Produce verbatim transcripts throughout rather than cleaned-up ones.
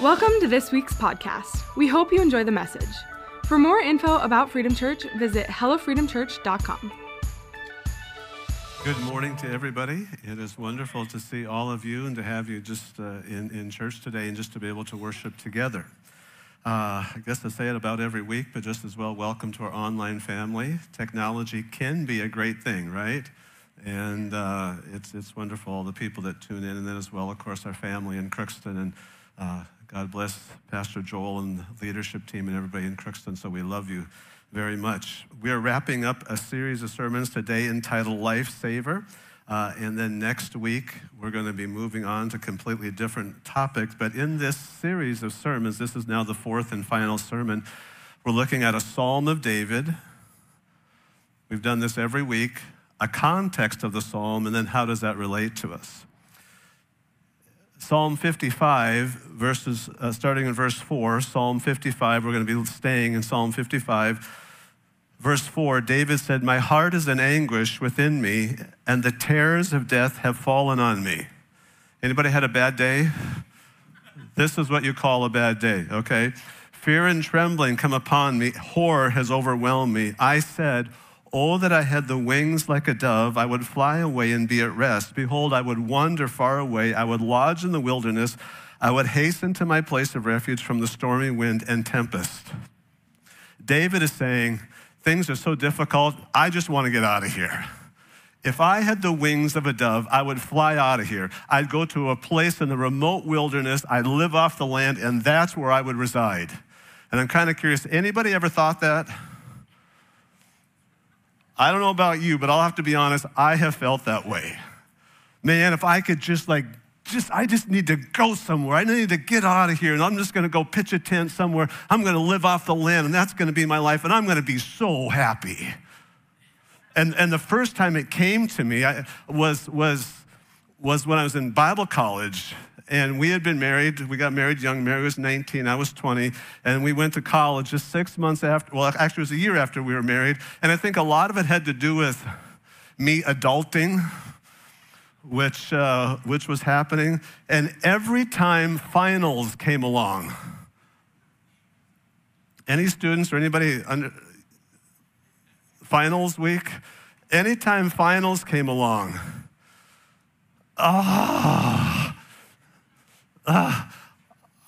Welcome to this week's podcast. We hope you enjoy the message. For more info about Freedom Church, visit hello freedom church dot com. Good morning to everybody. It is wonderful to see all of you and to have you just uh, in, in church today and just to be able to worship together. Uh, I guess I say it about every week, but just as well, welcome to our online family. Technology can be a great thing, right? And uh, it's it's wonderful, all the people that tune in. And then as well, of course, our family in Crookston. And uh, God bless Pastor Joel and the leadership team and everybody in Crookston. So we love you very much. We are wrapping up a series of sermons today entitled Life Saver. Uh, and then next week, we're going to be moving on to completely different topics. But in this series of sermons, this is now the fourth and final sermon. We're looking at a Psalm of David. We've done this every week, a context of the Psalm, and then how does that relate to us? Psalm fifty-five, verses, uh, starting in verse four, Psalm fifty-five, we're going to be staying in Psalm fifty-five, verse four, David said, "My heart is in anguish within me, and the terrors of death have fallen on me." Anybody had a bad day? This is what you call a bad day, okay? "Fear and trembling come upon me. Horror has overwhelmed me. I said, oh, that I had the wings like a dove, I would fly away and be at rest. Behold, I would wander far away. I would lodge in the wilderness. I would hasten to my place of refuge from the stormy wind and tempest." David is saying, things are so difficult, I just want to get out of here. If I had the wings of a dove, I would fly out of here. I'd go to a place in the remote wilderness. I'd live off the land, and that's where I would reside. And I'm kind of curious, anybody ever thought that? I don't know about you, but I'll have to be honest, I have felt that way. Man, if I could just like, just I just need to go somewhere. I need to get out of here, and I'm just gonna go pitch a tent somewhere. I'm gonna live off the land, and that's gonna be my life, and I'm gonna be so happy. And, and the first time it came to me I, was, was, was when I was in Bible college, and we had been married. We got married young. Mary was nineteen, I was twenty, and we went to college just six months after, well, actually it was a year after we were married, and I think a lot of it had to do with me adulting, which, uh, which was happening, and every time finals came along, any students or anybody under finals week, anytime finals came along, ah, oh, Uh,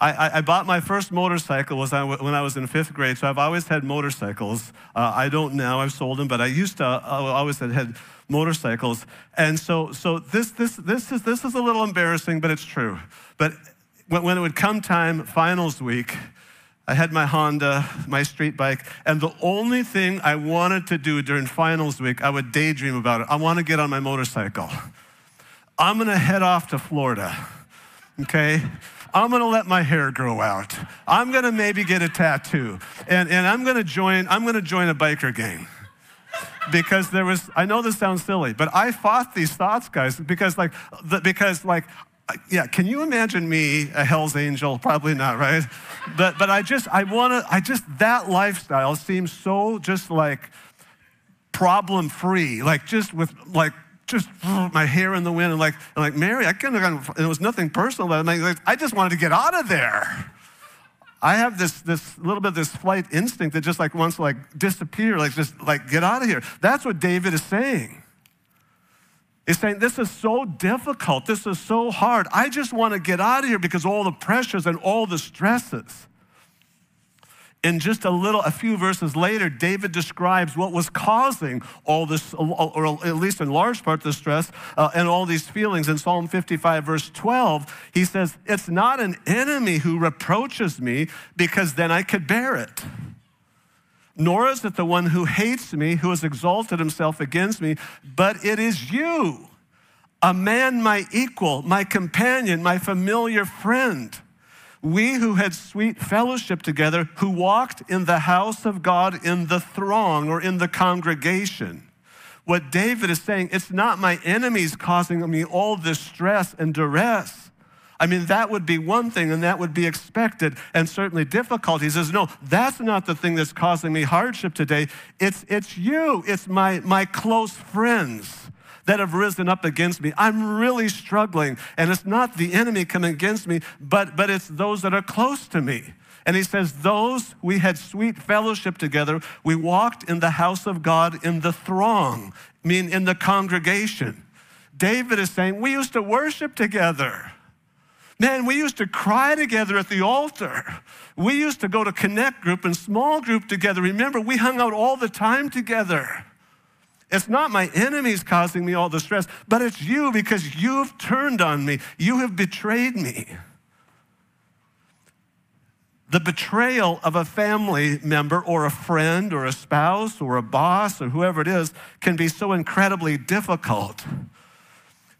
I, I bought my first motorcycle was I, when I was in fifth grade, so I've always had motorcycles. Uh, I don't now, I've sold them, but I used to, I always had, had motorcycles. And so, so this, this, this, is, this is a little embarrassing, but it's true. But when, when it would come time, finals week, I had my Honda, my street bike, and the only thing I wanted to do during finals week, I would daydream about it. I want to get on my motorcycle. I'm going to head off to Florida. Okay, I'm gonna let my hair grow out. I'm gonna maybe get a tattoo, and, and I'm gonna join. I'm gonna join a biker gang, because there was. I know this sounds silly, but I fought these thoughts, guys, because like, the, because like, yeah. Can you imagine me a Hell's Angel? Probably not, right? But but I just I wanna. I just that lifestyle seems so just like problem free, like just with like. Just my hair in the wind and like, and like Mary, I couldn't have gone, and it was nothing personal. And like, I just wanted to get out of there. I have this this little bit of this flight instinct that just like wants to like disappear, like just like get out of here. That's what David is saying. He's saying, this is so difficult. This is so hard. I just want to get out of here because all the pressures and all the stresses. And just a little, a few verses later, David describes what was causing all this, or at least in large part the stress uh, and all these feelings. In Psalm fifty-five, verse twelve, he says, "It's not an enemy who reproaches me, because then I could bear it. Nor is it the one who hates me, who has exalted himself against me, but it is you, a man my equal, my companion, my familiar friend. We who had sweet fellowship together, who walked in the house of God in the throng," or in the congregation. What David is saying, it's not my enemies causing me all this stress and duress. I mean, that would be one thing, and that would be expected and certainly difficult. He says, no, that's not the thing that's causing me hardship today. It's, it's you, it's my, my close friends. that have risen up against me. I'm really struggling, and it's not the enemy coming against me, but, but it's those that are close to me. And he says, those we had sweet fellowship together, we walked in the house of God in the throng, I mean in the congregation. David is saying, we used to worship together. Man, we used to cry together at the altar. We used to go to connect group and small group together. Remember, we hung out all the time together. It's not my enemies causing me all the stress, but it's you, because you've turned on me. You have betrayed me. The betrayal of a family member or a friend or a spouse or a boss or whoever it is can be so incredibly difficult.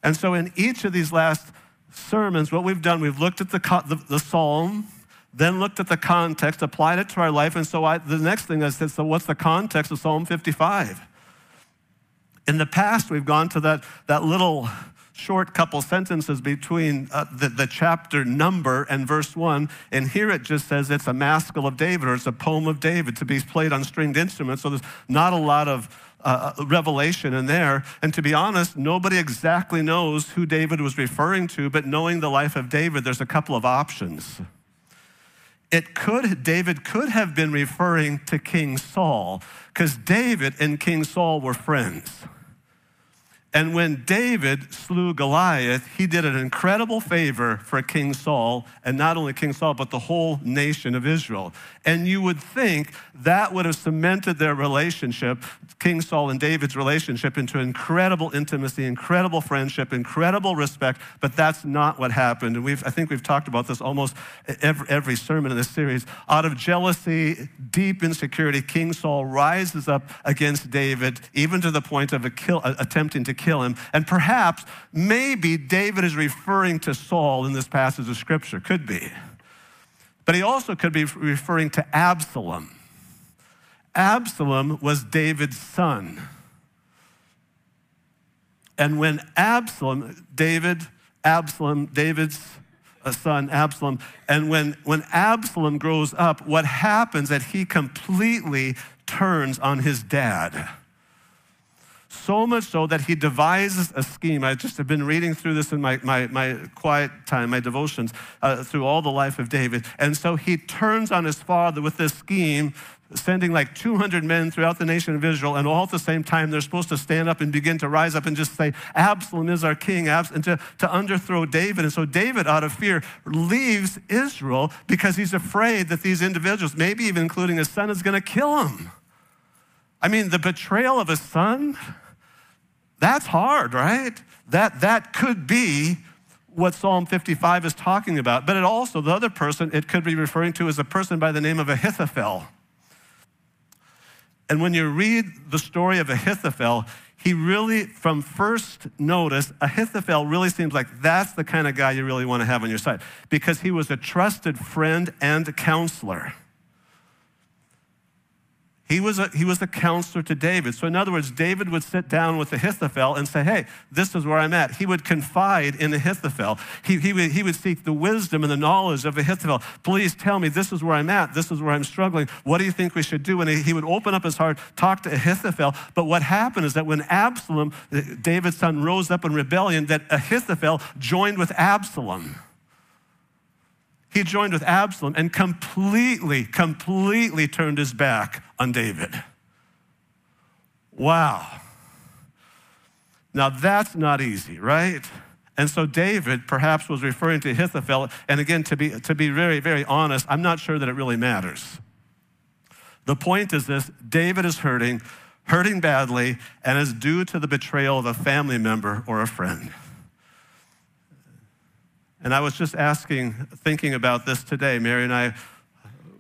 And so in each of these last sermons, what we've done, we've looked at the, the, the psalm, then looked at the context, applied it to our life. And so I, the next thing I said, so what's the context of Psalm fifty-five? In the past, we've gone to that, that little short couple sentences between uh, the, the chapter number and verse one, and here it just says it's a maskil of David, or it's a poem of David to be played on stringed instruments, so there's not a lot of uh, revelation in there. And to be honest, nobody exactly knows who David was referring to, but knowing the life of David, there's a couple of options. It could, David could have been referring to King Saul, because David and King Saul were friends. And when David slew Goliath, he did an incredible favor for King Saul, and not only King Saul, but the whole nation of Israel. And you would think that would have cemented their relationship, King Saul and David's relationship, into incredible intimacy, incredible friendship, incredible respect, but that's not what happened. And we've, I think we've talked about this almost every, every sermon in this series. Out of jealousy, deep insecurity, King Saul rises up against David, even to the point of a kill, attempting to kill kill him. And perhaps, maybe David is referring to Saul in this passage of scripture, could be. But he also could be referring to Absalom. Absalom was David's son. And when Absalom, David, Absalom, David's son, Absalom, and when, when Absalom grows up, what happens that he completely turns on his dad. So much so that he devises a scheme. I just have been reading through this in my, my, my quiet time, my devotions, uh, through all the life of David. And so he turns on his father with this scheme, sending like two hundred men throughout the nation of Israel, and all at the same time, they're supposed to stand up and begin to rise up and just say, Absalom is our king, Abs and to, to underthrow David. And so David, out of fear, leaves Israel because he's afraid that these individuals, maybe even including his son, is gonna kill him. I mean, the betrayal of his son, that's hard, right? That, that could be what Psalm fifty-five is talking about. But it also, the other person it could be referring to is a person by the name of Ahithophel. And when you read the story of Ahithophel, he really, from first notice, Ahithophel really seems like that's the kind of guy you really want to have on your side, because he was a trusted friend and counselor. He was, a, he was a counselor to David. So in other words, David would sit down with Ahithophel and say, hey, this is where I'm at. He would confide in Ahithophel. He, he, would, he would seek the wisdom and the knowledge of Ahithophel. Please tell me, this is where I'm at. This is where I'm struggling. What do you think we should do? And he, he would open up his heart, talk to Ahithophel. But what happened is that when Absalom, David's son, rose up in rebellion, that Ahithophel joined with Absalom. He joined with Absalom and completely, completely turned his back on David. Wow. Now that's not easy, right? And so David perhaps was referring to Ahithophel. And again, to be, to be very, very honest, I'm not sure that it really matters. The point is this: David is hurting, hurting badly, and is due to the betrayal of a family member or a friend. And I was just asking, thinking about this today. Mary and I,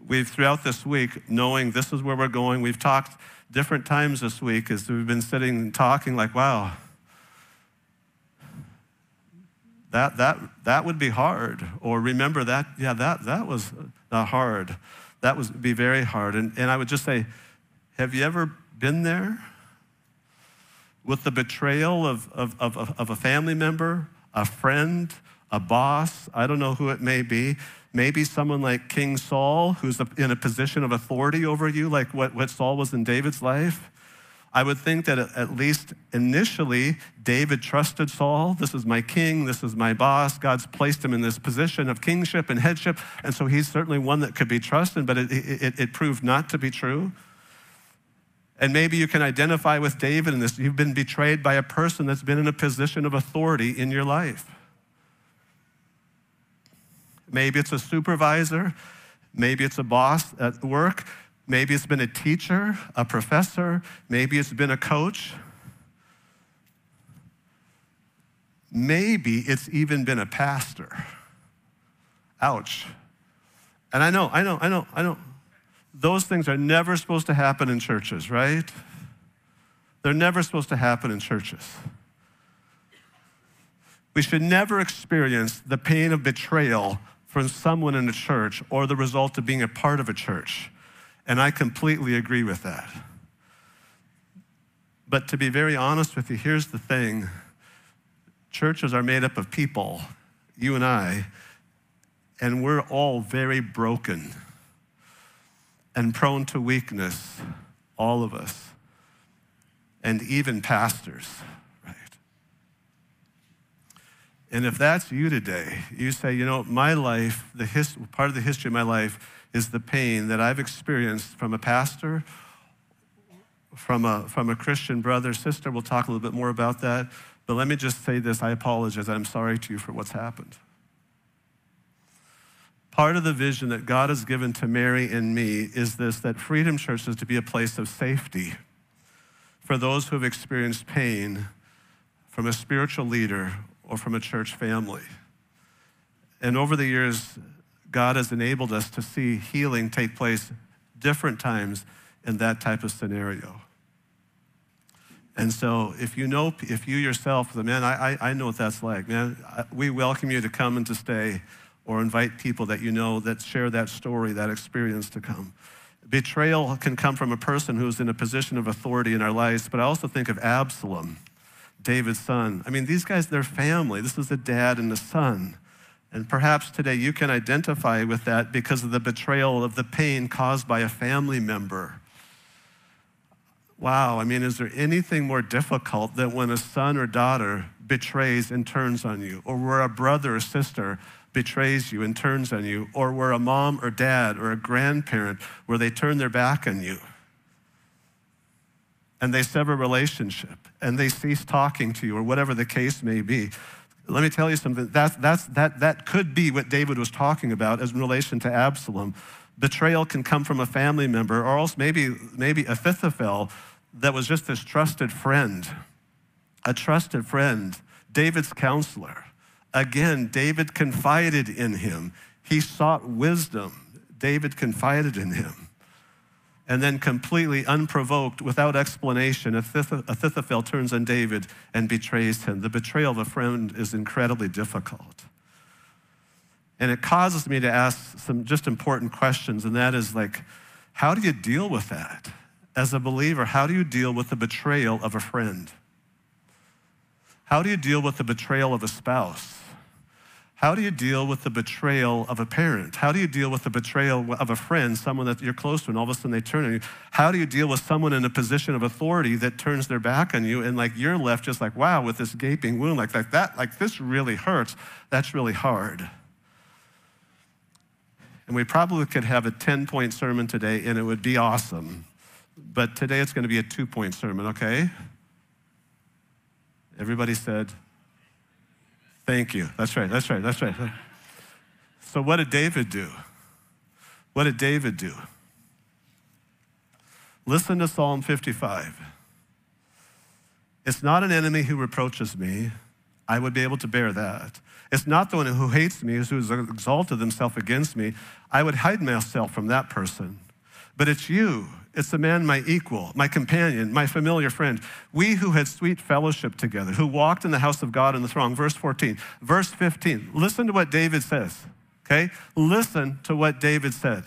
we've throughout this week, knowing this is where we're going, we've talked different times this week as we've been sitting and talking like, wow, that, that, that would be hard. Or remember that, yeah, that, that was not hard. That would be very hard. And, and I would just say, have you ever been there with the betrayal of, of, of, of a family member, a friend, a boss? I don't know who it may be. Maybe someone like King Saul, who's in a position of authority over you, like what, what Saul was in David's life. I would think that at least initially, David trusted Saul. This is my king, this is my boss. God's placed him in this position of kingship and headship, and so he's certainly one that could be trusted, but it, it, it proved not to be true. And maybe you can identify with David in this. You've been betrayed by a person that's been in a position of authority in your life. Maybe it's a supervisor, maybe it's a boss at work, maybe it's been a teacher, a professor, maybe it's been a coach. Maybe it's even been a pastor. Ouch. And I know, I know, I know, I know. Those things are never supposed to happen in churches, right? They're never supposed to happen in churches. We should never experience the pain of betrayal from someone in a church or the result of being a part of a church. And I completely agree with that. But to be very honest with you, here's the thing. Churches are made up of people, you and I, and we're all very broken and prone to weakness, all of us, and even pastors, right? And if that's you today, you say, you know, my life, the his, part of the history of my life is the pain that I've experienced from a pastor, from a, from a Christian brother, sister. We'll talk a little bit more about that. But let me just say this, I apologize. I'm sorry to you for what's happened. Part of the vision that God has given to Mary and me is this, that Freedom Church is to be a place of safety for those who have experienced pain from a spiritual leader or from a church family. And over the years, God has enabled us to see healing take place different times in that type of scenario. And so if you know, if you yourself, man, I, I know what that's like, man. We welcome you to come and to stay, or invite people that you know that share that story, that experience to come. Betrayal can come from a person who's in a position of authority in our lives, but I also think of Absalom, David's son. I mean, these guys, they're family. This is a dad and a son. And perhaps today you can identify with that because of the betrayal of the pain caused by a family member. Wow, I mean, is there anything more difficult than when a son or daughter betrays and turns on you, or where a brother or sister betrays you and turns on you, or where a mom or dad or a grandparent, where they turn their back on you and they sever relationship and they cease talking to you, or whatever the case may be? Let me tell you something, that's, that's, that, that could be what David was talking about as in relation to Absalom. Betrayal can come from a family member, or else maybe, maybe Ahithophel, that was just this trusted friend, a trusted friend, David's counselor. Again, David confided in him. He sought wisdom. David confided in him. And then completely unprovoked, without explanation, Ahithophel turns on David and betrays him. The betrayal of a friend is incredibly difficult. And it causes me to ask some just important questions, and that is like, how do you deal with that? As a believer, how do you deal with the betrayal of a friend? How do you deal with the betrayal of a spouse? How do you deal with the betrayal of a parent? How do you deal with the betrayal of a friend, someone that you're close to, and all of a sudden they turn on you? How do you deal with someone in a position of authority that turns their back on you, and like you're left just like, wow, with this gaping wound, like, like that, like this really hurts. That's really hard. And we probably could have a ten-point sermon today, and it would be awesome. But today it's going to be a two-point sermon, okay? Everybody said... Thank you. That's right, that's right, that's right. So what did David do? What did David do? Listen to Psalm fifty-five. It's not an enemy who reproaches me. I would be able to bear that. It's not the one who hates me, who has exalted himself against me. I would hide myself from that person. But it's you. It's the man, my equal, my companion, my familiar friend. We who had sweet fellowship together, who walked in the house of God in the throng. Verse fourteen, verse fifteen. Listen to what David says, okay? Listen to what David said.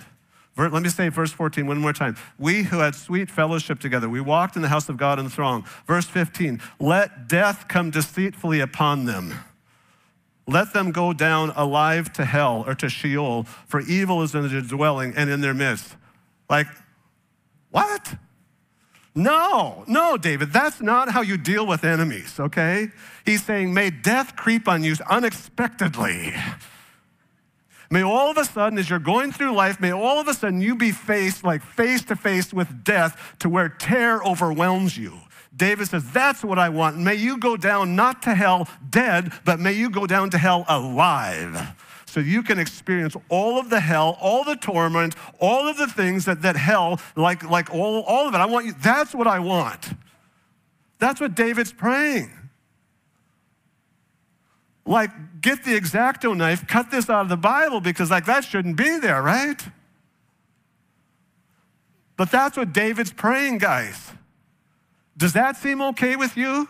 Let me say verse fourteen one more time. We who had sweet fellowship together, we walked in the house of God in the throng. Verse fifteen, let death come deceitfully upon them. Let them go down alive to hell or to Sheol, for evil is in their dwelling and in their midst. Like, what? No, no, David, that's not how you deal with enemies, okay? He's saying, may death creep on you unexpectedly. May all of a sudden, as you're going through life, may all of a sudden you be faced, like face to face with death, to where terror overwhelms you. David says, that's what I want. May you go down not to hell dead, but may you go down to hell alive. So you can experience all of the hell, all the torment, all of the things that, that hell, like, like all, all of it. I want you, that's what I want. That's what David's praying. Like, get the X-Acto knife, cut this out of the Bible, because like that shouldn't be there, right? But that's what David's praying, guys. Does that seem okay with you?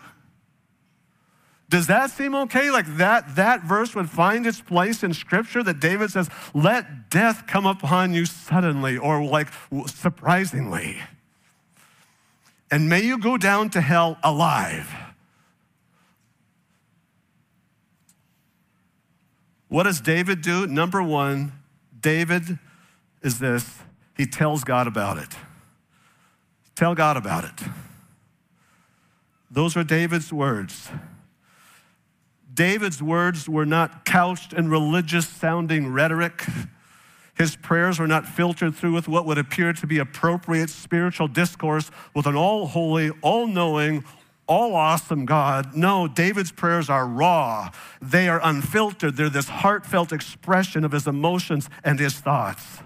Does that seem okay? Like that, that verse would find its place in Scripture that David says, let death come upon you suddenly or like surprisingly. And may you go down to hell alive. What does David do? Number one, David is this, he tells God about it. Tell God about it. Those are David's words. David's words were not couched in religious-sounding rhetoric. His prayers were not filtered through with what would appear to be appropriate spiritual discourse with an all-holy, all-knowing, all-awesome God. No, David's prayers are raw. They are unfiltered. They're this heartfelt expression of his emotions and his thoughts.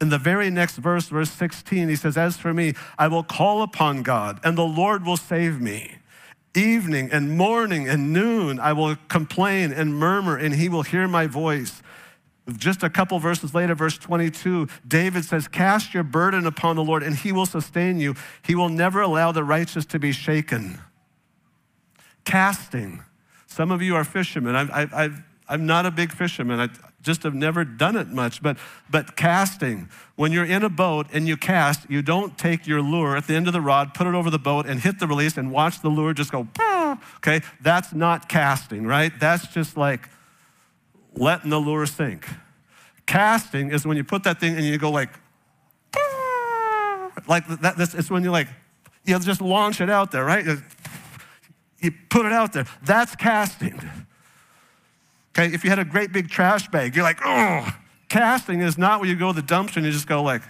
In the very next verse, verse sixteen, he says, as for me, I will call upon God, and the Lord will save me. Evening and morning and noon, I will complain and murmur, and he will hear my voice. Just a couple verses later, verse twenty-two, David says, cast your burden upon the Lord, and he will sustain you. He will never allow the righteous to be shaken. Casting. Some of you are fishermen. I've, I've, I've, I'm not a big fisherman. I just have never done it much. But, but casting, when you're in a boat and you cast, you don't take your lure at the end of the rod, put it over the boat, and hit the release and watch the lure just go, bah! Okay? That's not casting, right? That's just like letting the lure sink. Casting is when you put that thing and you go like, bah! Like that. That's, it's when you like, you just launch it out there, right? You put it out there. That's casting. Okay, if you had a great big trash bag, you're like, oh, casting is not where you go to the dumpster and you just go like,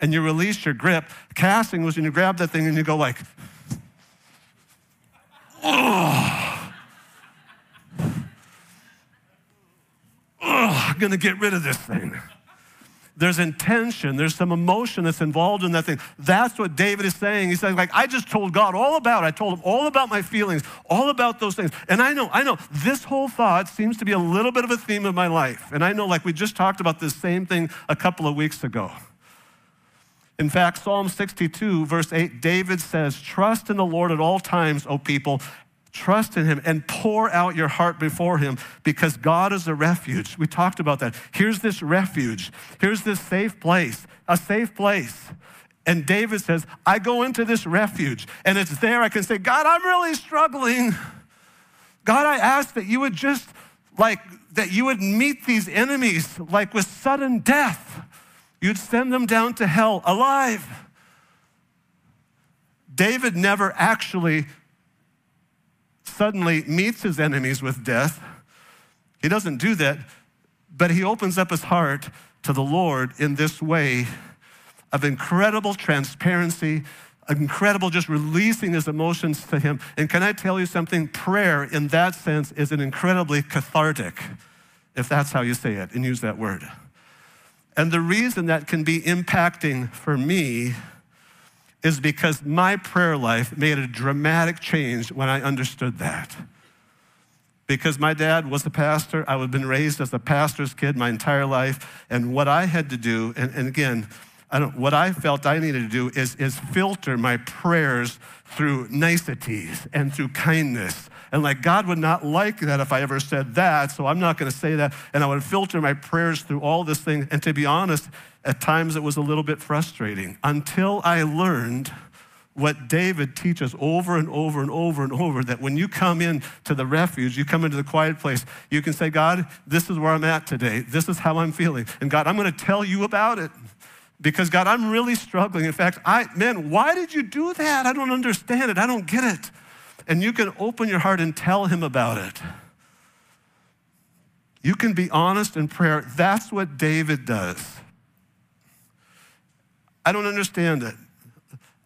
and you release your grip. Casting was when you grab that thing and you go like, oh, oh, I'm gonna get rid of this thing. There's intention, there's some emotion that's involved in that thing. That's what David is saying. He's saying, like, I just told God all about it. I told him all about my feelings, all about those things. And I know, I know, this whole thought seems to be a little bit of a theme of my life. And I know, like, we just talked about this same thing a couple of weeks ago. In fact, Psalm sixty-two, verse eight, David says, trust in the Lord at all times, O people. Trust in him and pour out your heart before him, because God is a refuge. We talked about that. Here's this refuge. Here's this safe place, a safe place. And David says, I go into this refuge, and it's there I can say, God, I'm really struggling. God, I ask that you would just, like, that you would meet these enemies, like, with sudden death. You'd send them down to hell alive. David never actually suddenly meets his enemies with death. He doesn't do that, but he opens up his heart to the Lord in this way of incredible transparency, incredible just releasing his emotions to him. And can I tell you something? Prayer in that sense is an incredibly cathartic, if that's how you say it and use that word. And the reason that can be impacting for me is because my prayer life made a dramatic change when I understood that. Because my dad was a pastor, I had been raised as a pastor's kid my entire life, and what I had to do, and, and again, I don't, what I felt I needed to do is, is filter my prayers through niceties and through kindness. And like, God would not like that if I ever said that, so I'm not gonna say that, and I would filter my prayers through all this thing, and to be honest, at times it was a little bit frustrating until I learned what David teaches over and over and over and over, that when you come in to the refuge, you come into the quiet place, you can say, God, this is where I'm at today. This is how I'm feeling. And God, I'm gonna tell you about it. because God, I'm really struggling. In fact, I, man, why did you do that? I don't understand it. I don't get it. And you can open your heart and tell him about it. You can be honest in prayer. That's what David does. I don't understand it.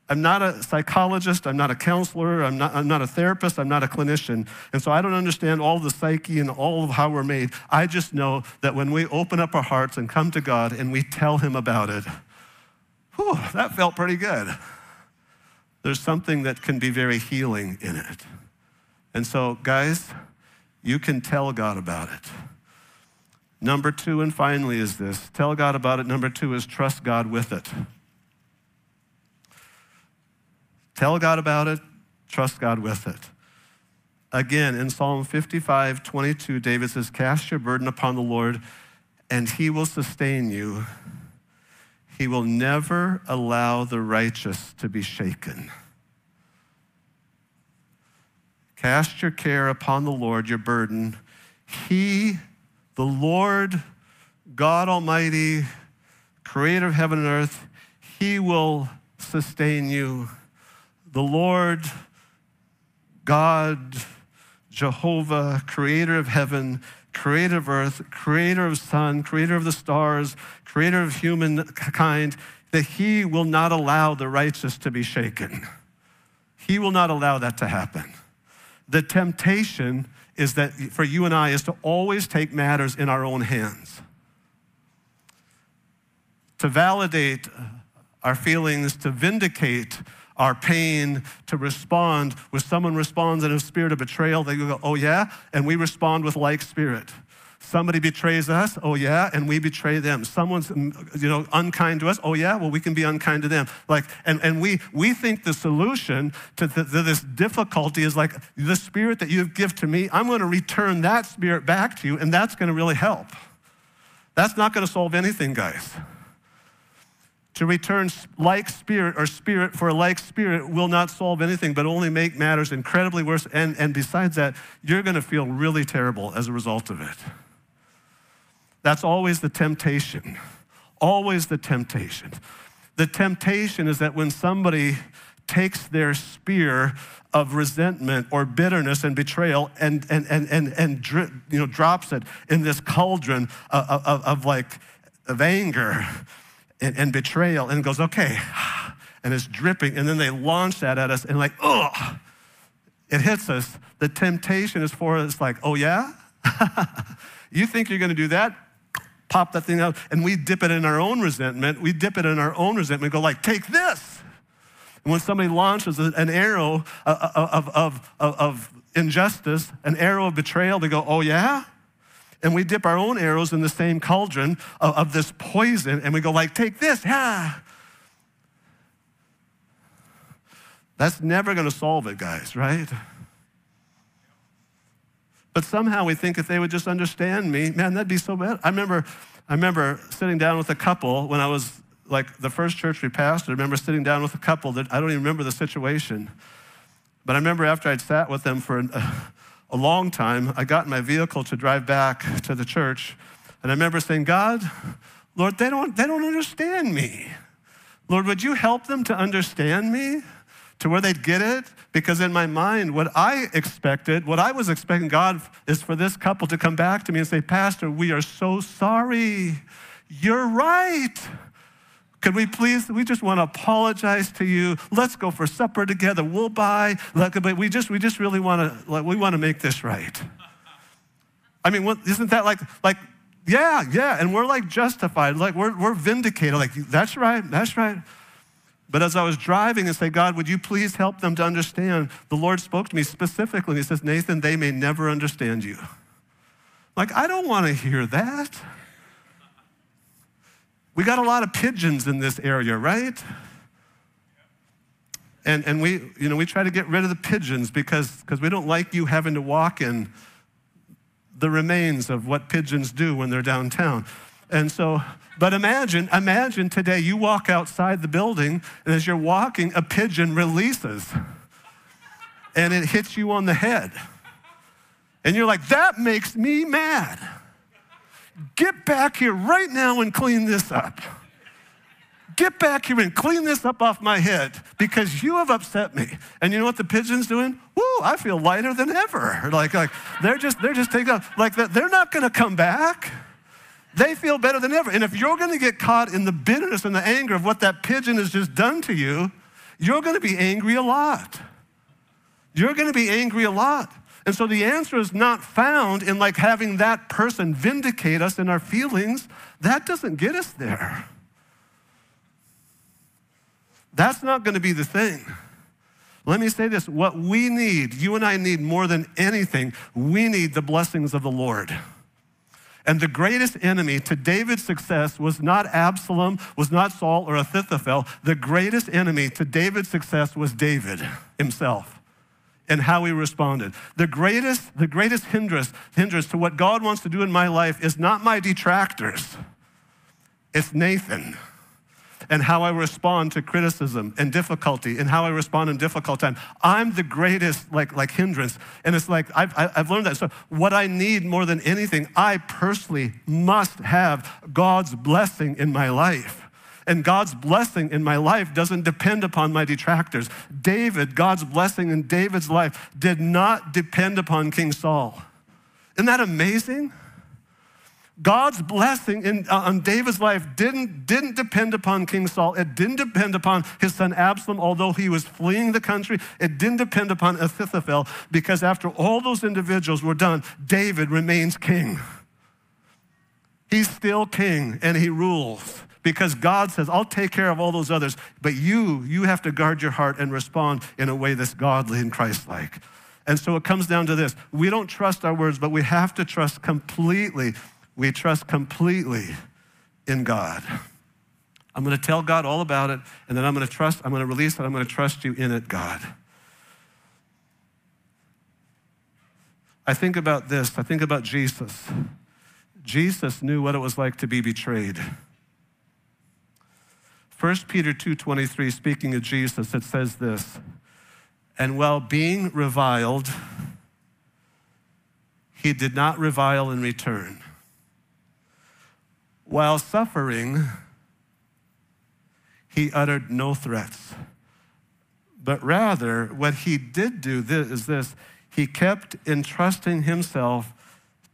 I'm not a psychologist, I'm not a counselor, I'm not, I'm not a therapist, I'm not a clinician. And so I don't understand all the psyche and all of how we're made. I just know that when we open up our hearts and come to God and we tell him about it, whew, that felt pretty good. There's something that can be very healing in it. And so guys, you can tell God about it. Number two, and finally, is this. Tell God about it. Number two is trust God with it. Tell God about it, trust God with it. Again, in Psalm fifty-five, twenty-two, David says, cast your burden upon the Lord and he will sustain you. He will never allow the righteous to be shaken. Cast your care upon the Lord, your burden. He, the Lord, God Almighty, creator of heaven and earth, he will sustain you. The Lord, God, Jehovah, creator of heaven, creator of earth, creator of sun, creator of the stars, creator of humankind, that he will not allow the righteous to be shaken. He will not allow that to happen. The temptation is that for you and I is to always take matters in our own hands. To validate our feelings, to vindicate our pain, to respond. When someone responds in a spirit of betrayal, they go, oh yeah? And we respond with like spirit. Somebody betrays us, oh yeah? And we betray them. Someone's, you know, unkind to us, oh yeah? Well, we can be unkind to them. Like, and, and we, we think the solution to, th to this difficulty is like, the spirit that you've given to me, I'm gonna return that spirit back to you, and that's gonna really help. That's not gonna solve anything, guys. To return like spirit or spirit for like spirit will not solve anything, but only make matters incredibly worse. And, and besides that, you're gonna feel really terrible as a result of it. That's always the temptation, always the temptation. The temptation is that when somebody takes their spear of resentment or bitterness and betrayal and, and, and, and, and you know, drops it in this cauldron of, of, of like, of anger, And, and betrayal, and goes, okay, and it's dripping, and then they launch that at us, and like, oh, it hits us. The temptation is for us like, oh yeah? You think you're gonna do that? Pop that thing out, and we dip it in our own resentment, we dip it in our own resentment, go like, take this. And when somebody launches an arrow of, of, of, of injustice, an arrow of betrayal, they go, oh yeah? And we dip our own arrows in the same cauldron of, of this poison, and we go like, take this, ha. That's never gonna solve it, guys, right? But somehow we think if they would just understand me, man, that'd be so bad. I remember, I remember sitting down with a couple when I was like the first church we pastored. I remember sitting down with a couple that I don't even remember the situation, but I remember after I'd sat with them for an, uh, a long time, I got in my vehicle to drive back to the church, and I remember saying, God, Lord, they don't, they don't understand me. Lord, would you help them to understand me to where they'd get it? Because in my mind, what I expected, what I was expecting, God, is for this couple to come back to me and say, Pastor, we are so sorry. You're right. Could we please, we just want to apologize to you. Let's go for supper together. We'll buy, we just, we just really want to, like, we want to make this right. I mean, what, isn't that like, like, yeah, yeah. And we're like justified, like we're, we're vindicated. Like, that's right, that's right. But as I was driving and say, God, would you please help them to understand? The Lord spoke to me specifically. He says, Nathan, they may never understand you. Like, I don't want to hear that. We got a lot of pigeons in this area, right? And, and we, you know, we try to get rid of the pigeons because we don't like you having to walk in the remains of what pigeons do when they're downtown. And so, but imagine, imagine today you walk outside the building, and as you're walking, a pigeon releases and it hits you on the head. And you're like, that makes me mad. Get back here right now and clean this up. get back here and clean this up off my head because you have upset me. And you know what the pigeon's doing? Woo, I feel lighter than ever. Like, like they're just, they're just taking off. Like that, they're not gonna come back. They feel better than ever. And if you're gonna get caught in the bitterness and the anger of what that pigeon has just done to you, you're gonna be angry a lot. You're gonna be angry a lot. And so the answer is not found in like having that person vindicate us in our feelings. That doesn't get us there. That's not gonna be the thing. Let me say this, what we need, you and I need more than anything, we need the blessings of the Lord. And the greatest enemy to David's success was not Absalom, was not Saul or Ahithophel. The greatest enemy to David's success was David himself and how he responded. The greatest, the greatest hindrance, hindrance to what God wants to do in my life is not my detractors, it's Nathan. And how I respond to criticism and difficulty, and how I respond in difficult time. I'm the greatest like, like hindrance. And it's like, I've, I've learned that. So what I need more than anything, I personally must have God's blessing in my life. And God's blessing in my life doesn't depend upon my detractors. David, God's blessing in David's life did not depend upon King Saul. Isn't that amazing? God's blessing in, uh, on David's life didn't, didn't depend upon King Saul. It didn't depend upon his son Absalom, although he was fleeing the country. It didn't depend upon Ahithophel, because after all those individuals were done, David remains king. He's still king and he rules because God says, I'll take care of all those others, but you, you have to guard your heart and respond in a way that's godly and Christ-like. And so it comes down to this. We don't trust our words, but we have to trust completely. We trust completely in God. I'm gonna tell God all about it, and then I'm gonna trust, I'm gonna release it, I'm gonna trust you in it, God. I think about this, I think about Jesus. Jesus knew what it was like to be betrayed. First Peter two twenty-three, speaking of Jesus, it says this, and while being reviled, he did not revile in return. While suffering, he uttered no threats. But rather, what he did do this, is this, he kept entrusting himself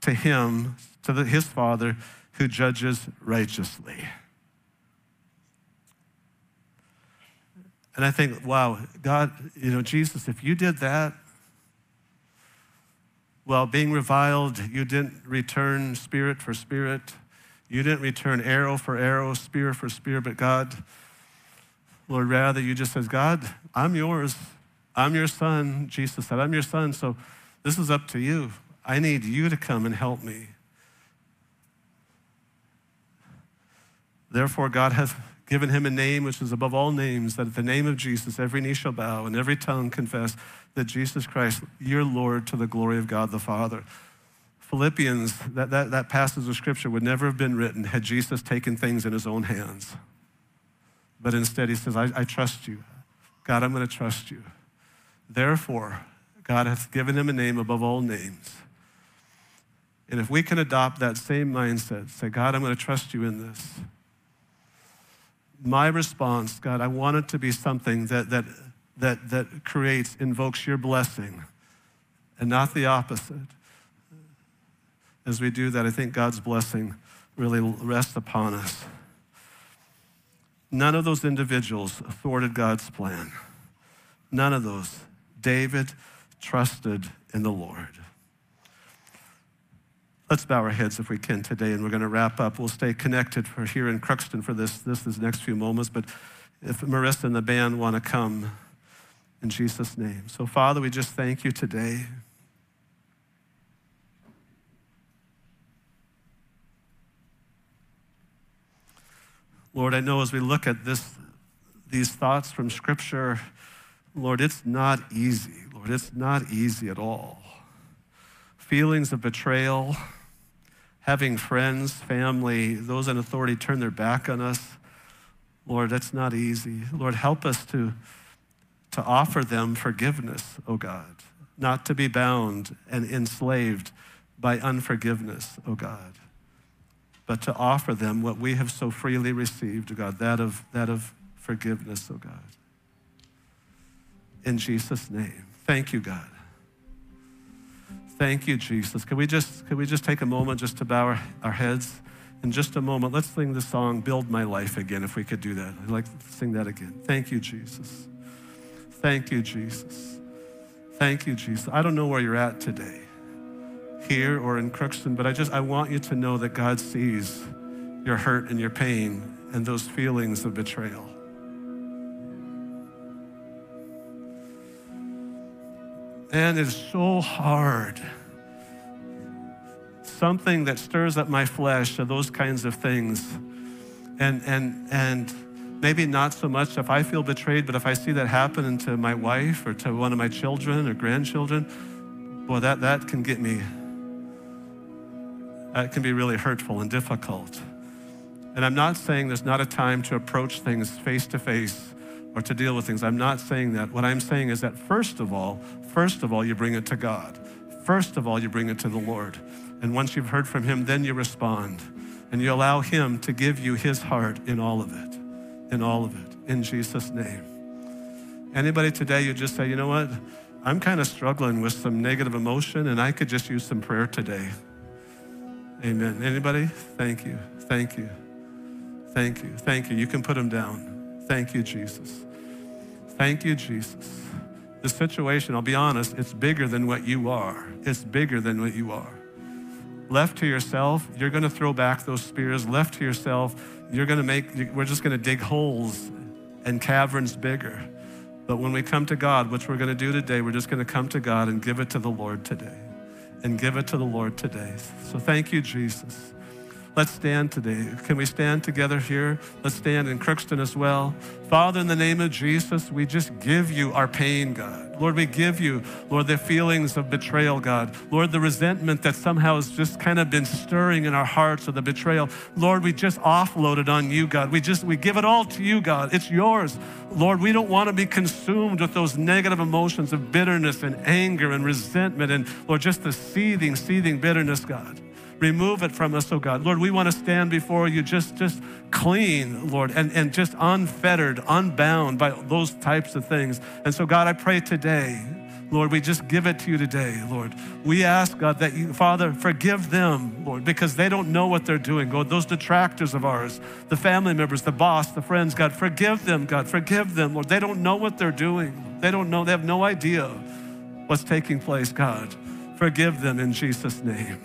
to him, to the, his Father, who judges righteously. And I think, wow, God, you know, Jesus, if you did that, while being reviled, you didn't return spirit for spirit. You didn't return arrow for arrow, spear for spear, but God, Lord, rather you just said, God, I'm yours. I'm your son. Jesus said, I'm your son, so this is up to you. I need you to come and help me. Therefore, God hath given him a name which is above all names, that at the name of Jesus, every knee shall bow and every tongue confess that Jesus Christ, your Lord, to the glory of God the Father. Philippians, that, that, that passage of scripture would never have been written had Jesus taken things in his own hands. But instead he says, I, I trust you. God, I'm gonna trust you. Therefore, God hath given him a name above all names. And if we can adopt that same mindset, say, God, I'm gonna trust you in this. My response, God, I want it to be something that, that, that, that creates, invokes your blessing and not the opposite. As we do that, I think God's blessing really rests upon us. None of those individuals thwarted God's plan. None of those. David trusted in the Lord. Let's bow our heads if we can today, and we're gonna wrap up. We'll stay connected for here in Crookston for this, this, this next few moments, but if Marissa and the band wanna come, in Jesus' name. So Father, we just thank you today. Lord, I know as we look at this, these thoughts from Scripture, Lord, it's not easy. Lord, it's not easy at all. Feelings of betrayal, having friends, family, those in authority turn their back on us. Lord, that's not easy. Lord, help us to, to offer them forgiveness, oh God, not to be bound and enslaved by unforgiveness, oh God. but to offer them what we have so freely received, oh God, that of, that of forgiveness, oh God. In Jesus' name. Thank you, God. Thank you, Jesus. Can we just, can we just take a moment just to bow our, our heads? In just a moment, let's sing the song, Build My Life, again, if we could do that. I'd like to sing that again. Thank you, Jesus. Thank you, Jesus. Thank you, Jesus. I don't know where you're at today, here or in Crookston, but I just, I want you to know that God sees your hurt and your pain and those feelings of betrayal. And it's so hard. Something that stirs up my flesh are those kinds of things. And and and maybe not so much if I feel betrayed, but if I see that happen to my wife or to one of my children or grandchildren, boy, that, that can get me, that can be really hurtful and difficult. And I'm not saying there's not a time to approach things face to face or to deal with things. I'm not saying that. What I'm saying is that first of all, first of all, you bring it to God. First of all, you bring it to the Lord. And once you've heard from him, then you respond. And you allow him to give you his heart in all of it, in all of it, in Jesus' name. Anybody today, you just say, you know what? I'm kind of struggling with some negative emotion and I could just use some prayer today. Amen. Anybody? Thank you, thank you, thank you, thank you. You can put them down. Thank you, Jesus. Thank you, Jesus. The situation, I'll be honest, it's bigger than what you are. It's bigger than what you are. Left to yourself, you're gonna throw back those spears. Left to yourself, you're gonna make, we're just gonna dig holes and caverns bigger. But when we come to God, which we're gonna do today, we're just gonna come to God and give it to the Lord today. And give it to the Lord today. So thank you, Jesus. Let's stand today. Can we stand together here? Let's stand in Crookston as well. Father, in the name of Jesus, we just give you our pain, God. Lord, we give you, Lord, the feelings of betrayal, God. Lord, the resentment that somehow has just kind of been stirring in our hearts or the betrayal. Lord, we just offload it on you, God. We just, we give it all to you, God. It's yours. Lord, we don't want to be consumed with those negative emotions of bitterness and anger and resentment and, Lord, just the seething, seething bitterness, God. Remove it from us, oh God. Lord, we want to stand before you just, just clean, Lord, and, and just unfettered, unbound by those types of things. And so, God, I pray today, Lord, we just give it to you today, Lord. We ask, God, that you, Father, forgive them, Lord, because they don't know what they're doing. God, those detractors of ours, the family members, the boss, the friends, God, forgive them, God, forgive them, Lord. They don't know what they're doing. They don't know, they have no idea what's taking place, God. Forgive them in Jesus' name.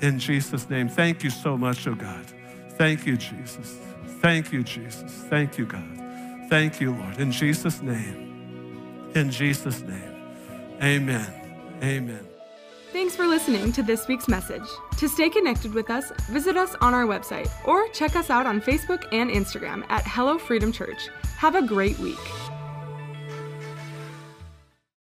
In Jesus' name, thank you so much, oh God. Thank you, Jesus. Thank you, Jesus. Thank you, God. Thank you, Lord. In Jesus' name, in Jesus' name, amen, amen. Thanks for listening to this week's message. To stay connected with us, visit us on our website or check us out on Facebook and Instagram at Hello Freedom Church. Have a great week.